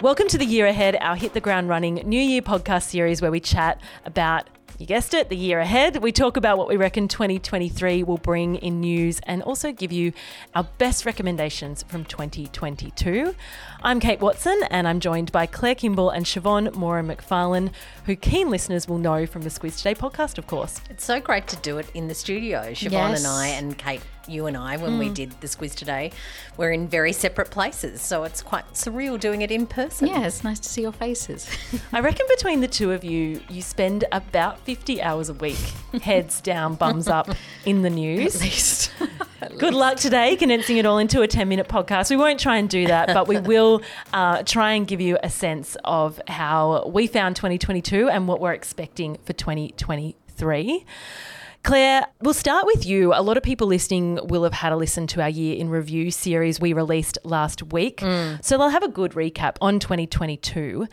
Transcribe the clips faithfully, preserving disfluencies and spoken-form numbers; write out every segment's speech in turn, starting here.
Welcome to The Year Ahead, our Hit the Ground Running New Year podcast series where we chat about, you guessed it, the year ahead. We talk about what we reckon twenty twenty-three will bring in news and also give you our best recommendations from twenty twenty-two. I'm Kate Watson and I'm joined by Claire Kimball and Siobhan Moran McFarlane, who keen listeners will know from the Squiz Today podcast, of course. It's so great to do it in the studio, Siobhan yes. and I and Kate. You and I, when mm. we did the Squiz Today, we're in very separate places. So it's quite surreal doing it in person. Yeah, it's nice to see your faces. I reckon between the two of you, you spend about fifty hours a week, heads down, bums up, in the news. At least. At Good least. luck today condensing it all into a ten-minute podcast. We won't try and do that, but we will uh, try and give you a sense of how we found twenty twenty-two and what we're expecting for twenty twenty-three. Claire, we'll start with you. A lot of people listening will have had a listen to our Year in Review series we released last week. Mm. So they'll have a good recap on twenty twenty-two.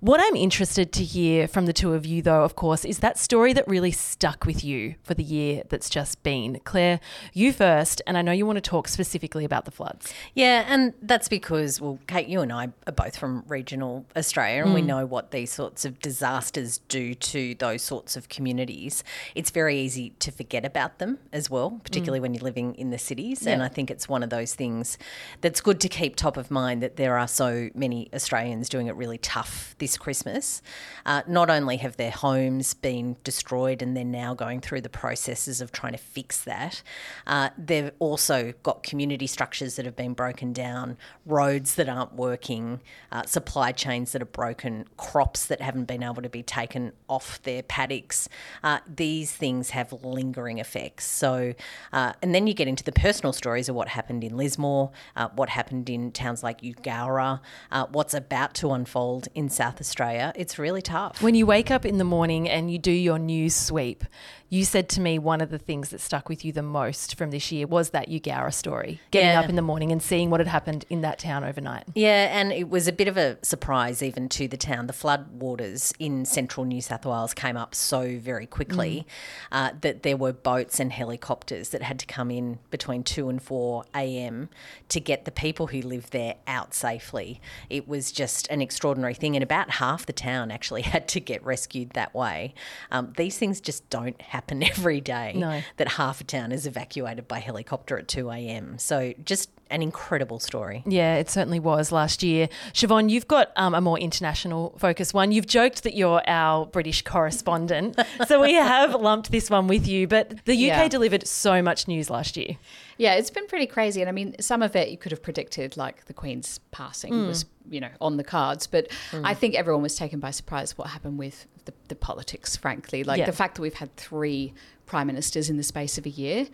What I'm interested to hear from the two of you, though, of course, is that story that really stuck with you for the year that's just been. Claire, you first, and I know you want to talk specifically about the floods. Yeah, and that's because, well, Kate, you and I are both from regional Australia and mm. we know what these sorts of disasters do to those sorts of communities. It's very easy to forget about them as well, particularly mm. when you're living in the cities. Yeah. And I think it's one of those things that's good to keep top of mind, that there are so many Australians doing it really tough this Christmas. Uh, not only have their homes been destroyed and they're now going through the processes of trying to fix that, uh, they've also got community structures that have been broken down, roads that aren't working, uh, supply chains that are broken, crops that haven't been able to be taken off their paddocks. Uh, these things have lingering effects. So, uh, and then you get into the personal stories of what happened in Lismore, uh, what happened in towns like Ugowra, uh, what's about to unfold in South Australia. It's really tough. When you wake up in the morning and you do your news sweep, you said to me one of the things that stuck with you the most from this year was that Eugowra story, getting yeah. up in the morning and seeing what had happened in that town overnight. Yeah, and it was a bit of a surprise even to the town. The flood waters in central New South Wales came up so very quickly mm. uh, that there were boats and helicopters that had to come in between two and four a.m. to get the people who lived there out safely. It was just an extraordinary thing, and about half the town actually had to get rescued that way. Um, these things just don't happen. happen every day no. that half a town is evacuated by helicopter at two a.m. So just an incredible story. Yeah, it certainly was last year. Siobhan, you've got um, a more international focus one. You've joked that you're our British correspondent, so we have lumped this one with you. But the U K yeah. delivered so much news last year. Yeah, it's been pretty crazy. And I mean, some of it you could have predicted, like the Queen's passing mm. was, you know, on the cards. But mm. I think everyone was taken by surprise what happened with the, the politics, frankly. Like yeah. the fact that we've had three prime ministers in the space of a year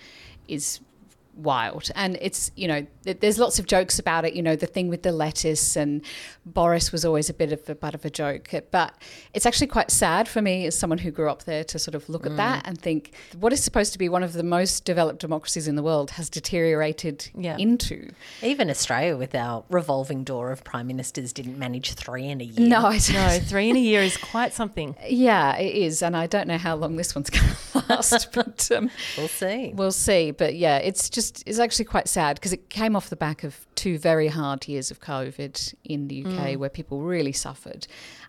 is wild. And it's, you know, there's lots of jokes about it, you know, the thing with the lettuce, and Boris was always a bit of a butt of a joke. But it's actually quite sad for me as someone who grew up there to sort of look mm. at that and think what is supposed to be one of the most developed democracies in the world has deteriorated yeah. into. Even Australia with our revolving door of prime ministers didn't manage three in a year. No, I don't. No, three in a year is quite something. Yeah, it is. And I don't know how long this one's going to last. But um, we'll see. We'll see. But yeah, it's just is actually quite sad because it came off the back of two very hard years of COVID in the U K mm. where people really suffered,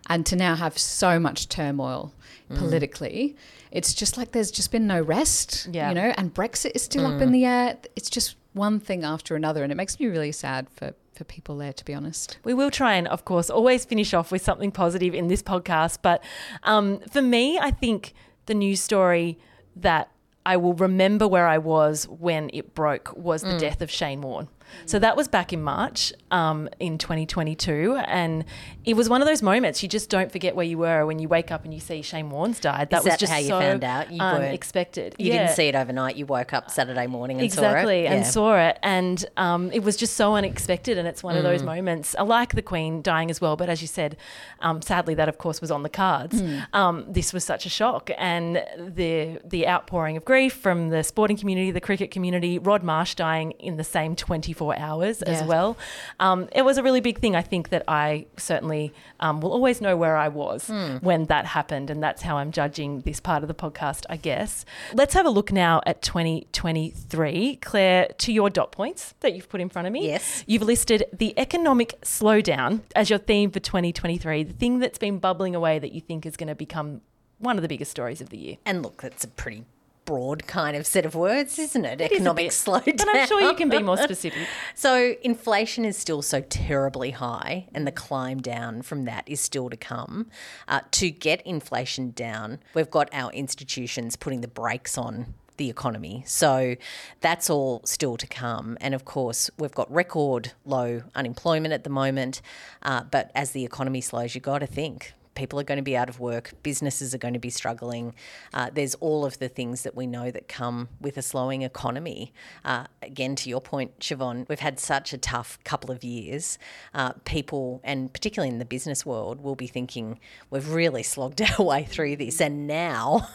and to now have so much turmoil mm. politically, it's just like there's just been no rest, yeah. you know, and Brexit is still mm. up in the air. It's just one thing after another, and it makes me really sad for for people there, to be honest. We will try and, of course, always finish off with something positive in this podcast, but um, for me, I think the news story that I will remember where I was when it broke was the mm. death of Shane Warne. So that was back in March um, in twenty twenty-two, and it was one of those moments you just don't forget where you were when you wake up and you see Shane Warne's died. That Is was that just how you so found out? You unexpected. You yeah. didn't see it overnight. You woke up Saturday morning and exactly, saw it. Exactly, and yeah. saw it, and um, it was just so unexpected, and it's one mm. of those moments. I like the Queen dying as well, but as you said, um, sadly that of course was on the cards. Mm. Um, this was such a shock, and the the outpouring of grief from the sporting community, the cricket community, Rod Marsh dying in the same twenty-four hours yeah. as well. Um, it was a really big thing. I think that I certainly um, will always know where I was mm. when that happened, and that's how I'm judging this part of the podcast, I guess. Let's have a look now at twenty twenty-three. Claire, to your dot points that you've put in front of me, yes. you've listed the economic slowdown as your theme for twenty twenty-three, the thing that's been bubbling away that you think is going to become one of the biggest stories of the year. And look, that's a pretty broad kind of set of words, isn't it? it Economic is slowdown. But I'm sure you can be more specific. So inflation is still so terribly high, and the climb down from that is still to come. Uh, to get inflation down, we've got our institutions putting the brakes on the economy. So that's all still to come. And of course, we've got record low unemployment at the moment. Uh, but as the economy slows, you've got to think. People are going to be out of work. Businesses are going to be struggling. Uh, there's all of the things that we know that come with a slowing economy. Uh, again, to your point, Siobhan, we've had such a tough couple of years. Uh, people, and particularly in the business world, will be thinking, we've really slogged our way through this, and now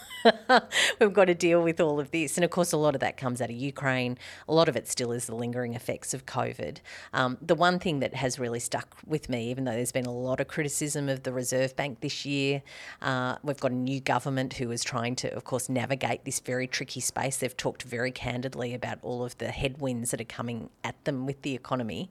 we've got to deal with all of this. And, of course, a lot of that comes out of Ukraine. A lot of it still is the lingering effects of COVID. Um, the one thing that has really stuck with me, even though there's been a lot of criticism of the Reserve Bank this year. Uh, we've got a new government who is trying to, of course, navigate this very tricky space. They've talked very candidly about all of the headwinds that are coming at them with the economy.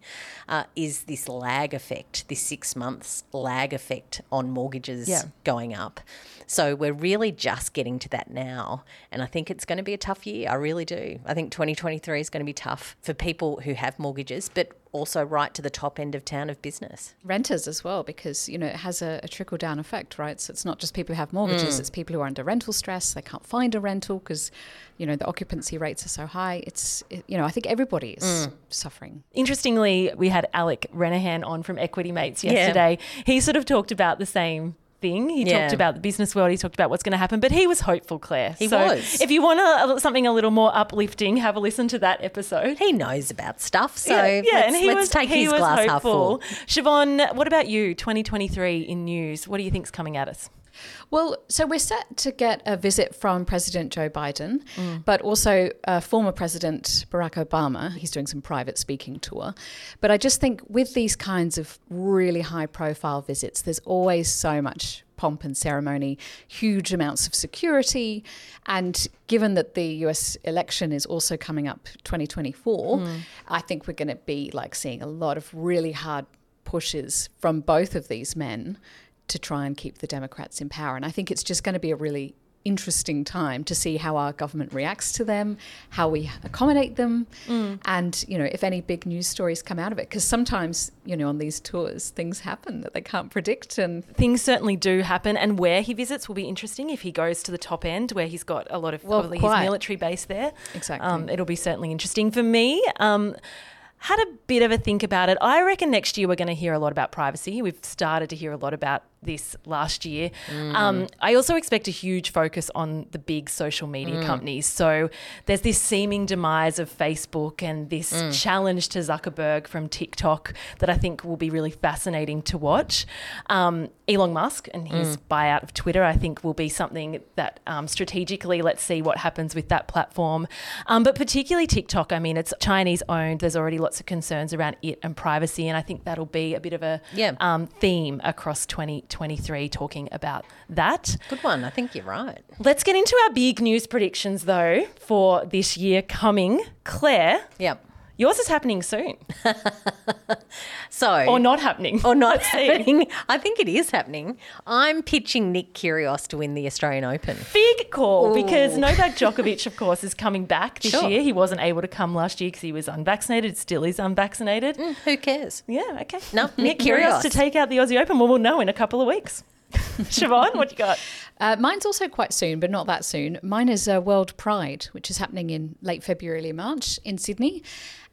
Uh, is this lag effect, this six months lag effect on mortgages yeah. going up. So we're really just getting to that now, and I think it's going to be a tough year. I really do. I think twenty twenty-three is going to be tough for people who have mortgages, but also right to the top end of town of business. Renters as well, because, you know, it has a, a trickle-down effect, right? So it's not just people who have mortgages, mm. it's people who are under rental stress. They can't find a rental because, you know, the occupancy rates are so high. It's, it, you know, I think everybody is mm. suffering. Interestingly, we had Alec Renehan on from Equity Mates yesterday. Yeah. He sort of talked about the same thing. He yeah. talked about the business world. He talked about what's going to happen, but he was hopeful, Claire. He so was. If you want a, something a little more uplifting, have a listen to that episode. He knows about stuff, so yeah, yeah. Let's, and he let's was, take he his was glass half full. Siobhan, what about you? twenty twenty-three in news, what do you think's coming at us? Well, so we're set to get a visit from President Joe Biden, mm. but also uh, former President Barack Obama. He's doing some private speaking tour. But I just think with these kinds of really high-profile visits, there's always so much pomp and ceremony, huge amounts of security. And given that the U S election is also coming up twenty twenty-four, mm. I think we're going to be like seeing a lot of really hard pushes from both of these men to try and keep the Democrats in power. And I think it's just going to be a really interesting time to see how our government reacts to them, how we accommodate them, mm. and, you know, if any big news stories come out of it. Because sometimes, you know, on these tours, things happen that they can't predict. And things certainly do happen. And where he visits will be interesting. If he goes to the top end where he's got a lot of well, probably quite. his military base there. Exactly. Um, it'll be certainly interesting. For me, um, had a bit of a think about it. I reckon next year we're going to hear a lot about privacy. We've started to hear a lot about this last year. Mm. Um, I also expect a huge focus on the big social media mm. companies. So there's this seeming demise of Facebook and this mm. challenge to Zuckerberg from TikTok that I think will be really fascinating to watch. Um, Elon Musk and his mm. buyout of Twitter, I think, will be something that um, strategically, let's see what happens with that platform. Um, but particularly TikTok, I mean, it's Chinese owned. There's already lots of concerns around it and privacy. And I think that'll be a bit of a yeah. um, theme across twenty twenty-three talking about that. Good one. I think you're right. Let's get into our big news predictions, though, for this year coming. Claire. Yep. Yours is happening soon. so Or not happening. Or not happening. I think it is happening. I'm pitching Nick Kyrgios to win the Australian Open. Big call. Ooh. Because Novak Djokovic, of course, is coming back this sure. year. He wasn't able to come last year because he was unvaccinated, still is unvaccinated. Mm, who cares? Yeah, okay. No, Nick, Nick Kyrgios to take out the Aussie Open. Well, we'll know in a couple of weeks. Siobhan, what you got? Uh, mine's also quite soon, but not that soon. Mine is uh, World Pride, which is happening in late February, early March in Sydney.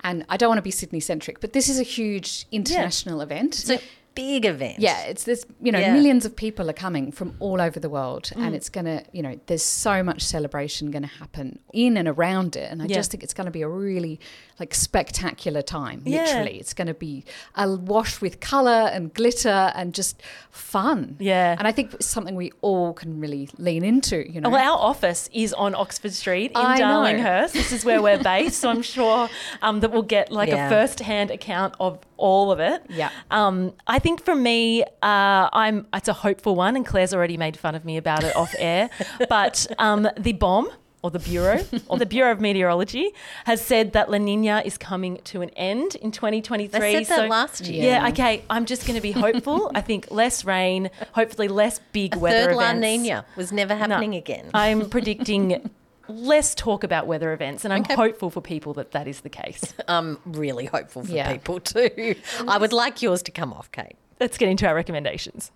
And I don't want to be Sydney-centric, but this is a huge international yeah. event. So- Big event. Yeah, it's this, you know, yeah. millions of people are coming from all over the world mm. and it's going to, you know, there's so much celebration going to happen in and around it. And I yeah. just think it's going to be a really like spectacular time, yeah. literally. It's going to be awash with colour and glitter and just fun. Yeah. And I think it's something we all can really lean into, you know. Well, our office is on Oxford Street in I Darlinghurst. Know. This is where we're based. So I'm sure um, that we'll get like yeah. a first-hand account of all of it. Yeah. Um, I think for me, uh, I'm it's a hopeful one, and Claire's already made fun of me about it off air. But um, the BOM, or the Bureau, or the Bureau of Meteorology, has said that La Nina is coming to an end in twenty twenty-three. They said so, that last year. Yeah, okay. I'm just going to be hopeful. I think less rain, hopefully less big a weather third events. Third La Nina was never happening no, again. I'm predicting less talk about weather events, and I'm okay. hopeful for people that that is the case. I'm really hopeful for yeah. people too. I would like yours to come off, Kate. Let's get into our recommendations.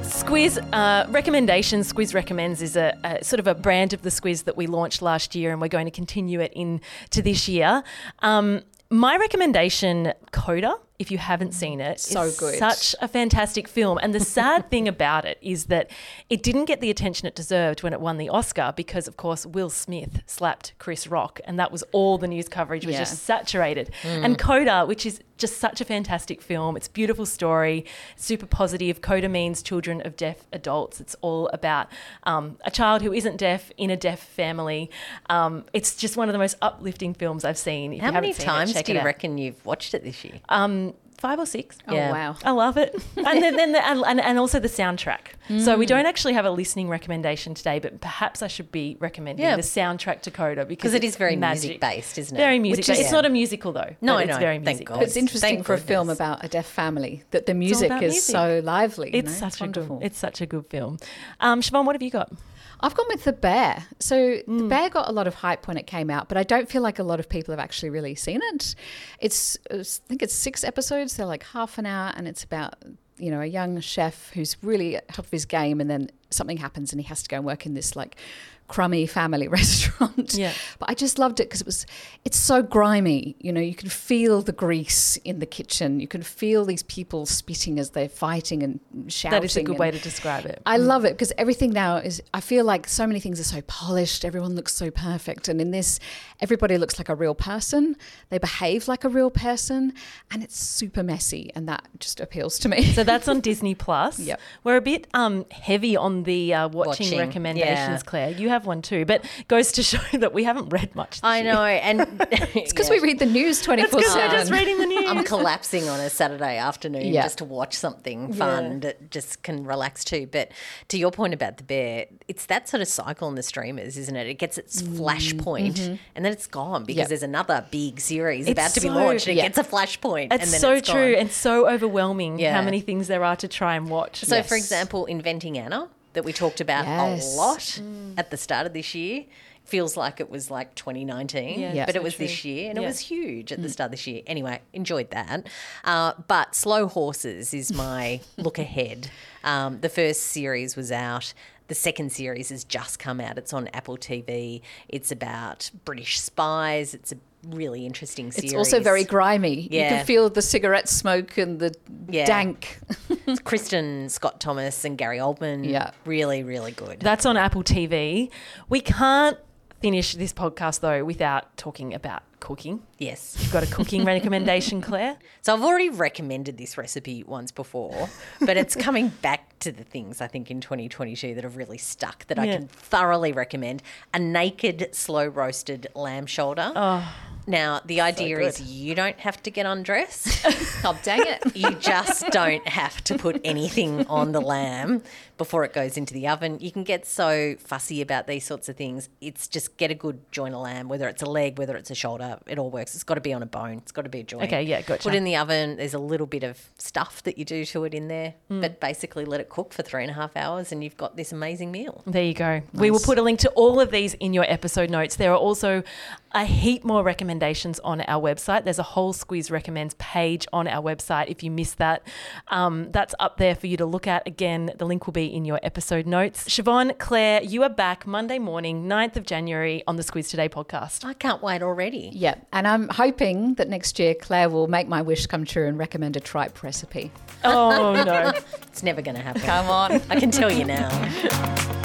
Squiz uh, Recommendations, Squiz Recommends is a, a sort of a brand of the Squiz that we launched last year, and we're going to continue it into this year. Um, my recommendation, CODA, if you haven't seen it, so good. Such a fantastic film. And the sad thing about it is that it didn't get the attention it deserved when it won the Oscar because, of course, Will Smith slapped Chris Rock, and that was all the news coverage was yeah. just saturated. Mm. And CODA, which is just such a fantastic film, it's a beautiful story, super positive. CODA means children of deaf adults. It's all about um, a child who isn't deaf in a deaf family. Um, it's just one of the most uplifting films I've seen. If How you many seen times it, do you reckon you've watched it this year? Um, Five or six. Oh, yeah. Wow. I love it. And then, then the, and, and also the soundtrack. Mm. So we don't actually have a listening recommendation today, but perhaps I should be recommending yeah. the soundtrack to CODA because it is very music-based, isn't it? Very music-based. Is, yeah. It's not a musical, though. No, no, it's very music-based. It's interesting thank for goodness. A film about a deaf family that the music is music. So lively. It's, you know? such it's, wonderful. A, it's such a good film. Um, Siobhan, what have you got? I've gone with The Bear. So mm. The Bear got a lot of hype when it came out, but I don't feel like a lot of people have actually really seen it. It's, I think it's six episodes. They're like half an hour, and it's about, you know, a young chef who's really at the top of his game, and then something happens and he has to go and work in this like crummy family restaurant. Yeah. But I just loved it because it was, it's so grimy. You know, you can feel the grease in the kitchen. You can feel these people spitting as they're fighting and shouting. That is a good and way to describe it. I mm. love it because everything now is, I feel like so many things are so polished. Everyone looks so perfect. And in this, everybody looks like a real person. They behave like a real person, and it's super messy. And that just appeals to me. So that's on Disney plus. Yep. We're a bit um, heavy on the uh, watching, watching recommendations, yeah. Claire. You have one too, but goes to show that we haven't read much this I year. know. And it's because yeah. we read the news twenty-four seven. It's because we're just reading the news. I'm collapsing on a Saturday afternoon yeah. just to watch something fun yeah. that just can relax too. But to your point about The Bear, it's that sort of cycle in the streamers, isn't it? It gets its flash point mm-hmm. and then it's gone because yep. there's another big series it's about to so, be launched and yeah. it gets a flash point. It's and then so it's true gone. And so overwhelming yeah. how many things there are to try and watch. So yes. for example, Inventing Anna, that we talked about yes. a lot mm. at the start of this year. Feels like it was like twenty nineteen, yeah, but so it was true. This year and yeah. it was huge at mm. the start of this year. Anyway, enjoyed that. Uh, but Slow Horses is my look ahead. Um, the first series was out. The second series has just come out. It's on Apple T V. It's about British spies. It's a really interesting series. It's also very grimy. Yeah. You can feel the cigarette smoke and the yeah. dank. Kristen Scott Thomas and Gary Oldman. Yeah. Really, really good. That's on Apple T V. We can't finish this podcast, though, without talking about cooking. Yes. You've got a cooking recommendation, Claire? So I've already recommended this recipe once before, but it's coming back to the things I think in twenty twenty-two that have really stuck that yeah. I can thoroughly recommend. A naked, slow-roasted lamb shoulder. Oh. Now, the idea so is you don't have to get undressed. Oh, dang it. You just don't have to put anything on the lamb before it goes into the oven. You can get so fussy about these sorts of things. It's just get a good joint of lamb, whether it's a leg, whether it's a shoulder, it all works. It's got to be on a bone. It's got to be a joint. Okay, yeah, gotcha. Put it in the oven. There's a little bit of stuff that you do to it in there, mm. but basically let it cook for three and a half hours and you've got this amazing meal. There you go. Nice. We will put a link to all of these in your episode notes. There are also a heap more recommendations recommendations on our website. There's a whole Squiz Recommends page on our website if you missed that. Um, that's up there for you to look at. Again, the link will be in your episode notes. Siobhan, Claire, you are back Monday morning, ninth of January on the Squiz Today podcast. I can't wait already. Yeah, and I'm hoping that next year Claire will make my wish come true and recommend a tripe recipe. Oh, no. It's never going to happen. Come on. I can tell you now.